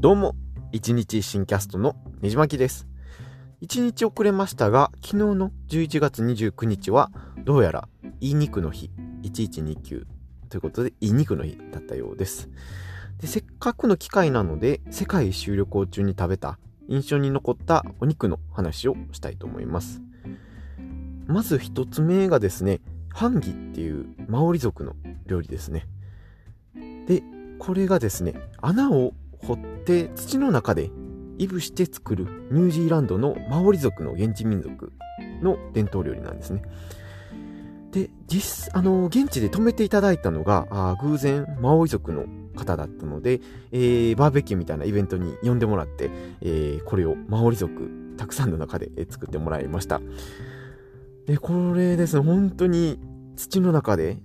どうも、一日新キャストのねじまきです。1日遅れましたが、昨日の11月29日はどうやらいい肉の日1129ということで、いい肉の日だったようです。で、せっかくの機会なので、世界一周旅行中に食べた印象に残ったお肉の話をしたいと思います。まず一つ目がですね、ハンギっていうマオリ族の料理ですね。で、これがですね、穴を掘って土の中でいぶして作るニュージーランドのマオリ族の現地民族の伝統料理なんですね。で、現地で泊めていただいたのが偶然マオリ族の方だったので、バーベキューみたいなイベントに呼んでもらって、これをマオリ族たくさんの中で作ってもらいました。で、これですね、本当に土の中で、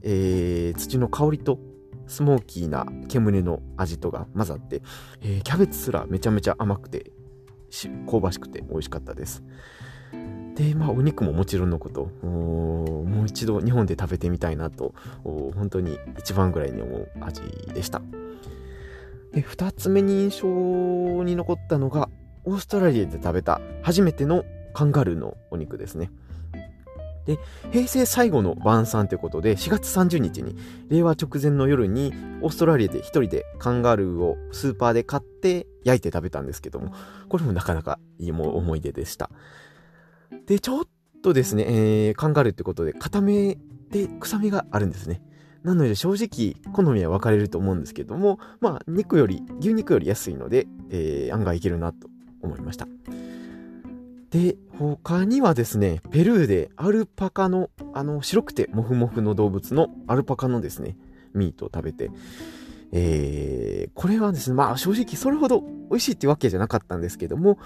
土の香りとスモーキーな煙の味とが混ざって、キャベツすらめちゃめちゃ甘くて香ばしくて美味しかったです。で、お肉ももちろんのこともう一度日本で食べてみたいなと本当に一番ぐらいに思う味でした。で、2つ目に印象に残ったのが、オーストラリアで食べた初めてのカンガルーのお肉ですね。で、平成最後の晩餐ということで、4月30日に令和直前の夜にオーストラリアで一人でカンガルーをスーパーで買って焼いて食べたんですけども、これもなかなかいい思い出でした。で、ちょっとですね、カンガルーってことで固めで臭みがあるんですね。なので正直好みは分かれると思うんですけども、牛肉より安いので、案外いけるなと思いました。で、他にはですね、ペルーでアルパカの、白くてモフモフの動物のアルパカのですね、ミートを食べて、これはですね、正直それほど美味しいってわけじゃなかったんですけども、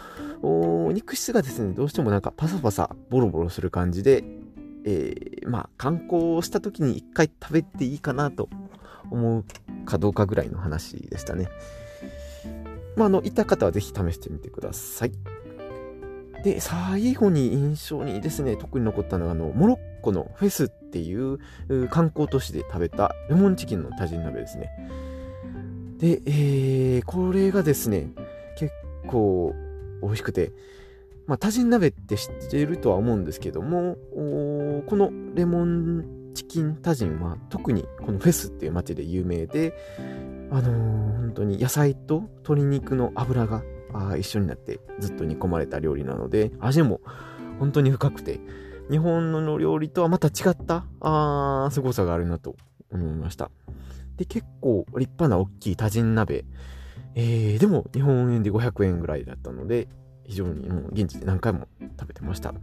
肉質がですね、どうしてもパサパサボロボロする感じで、観光した時に一回食べていいかなと思うかどうかぐらいの話でしたね。いた方はぜひ試してみてください。で、最後に印象にですね、特に残ったのがモロッコのフェスっていう観光都市で食べたレモンチキンのタジン鍋ですね。で、これがですね、結構美味しくて、タジン鍋って知っているとは思うんですけども、このレモンチキンタジンは特にこのフェスっていう街で有名で、本当に野菜と鶏肉の脂が一緒になってずっと煮込まれた料理なので、味も本当に深くて、日本の料理とはまた違った凄さがあるなと思いました。で、結構立派な大きい多人鍋、でも日本円で500円ぐらいだったので、非常にもう現地で何回も食べてました。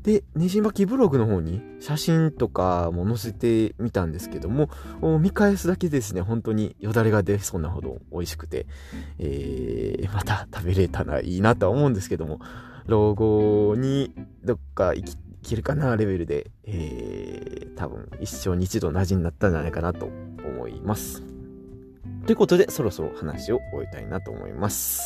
で、ねじまきブログの方に写真とかも載せてみたんですけども、見返すだけですね、本当によだれが出そうなほど美味しくて、また食べれたらいいなとは思うんですけども、老後にどっか行けるかなレベルで、多分一生に一度の味になったんじゃないかなと思います。ということで、そろそろ話を終えたいなと思います。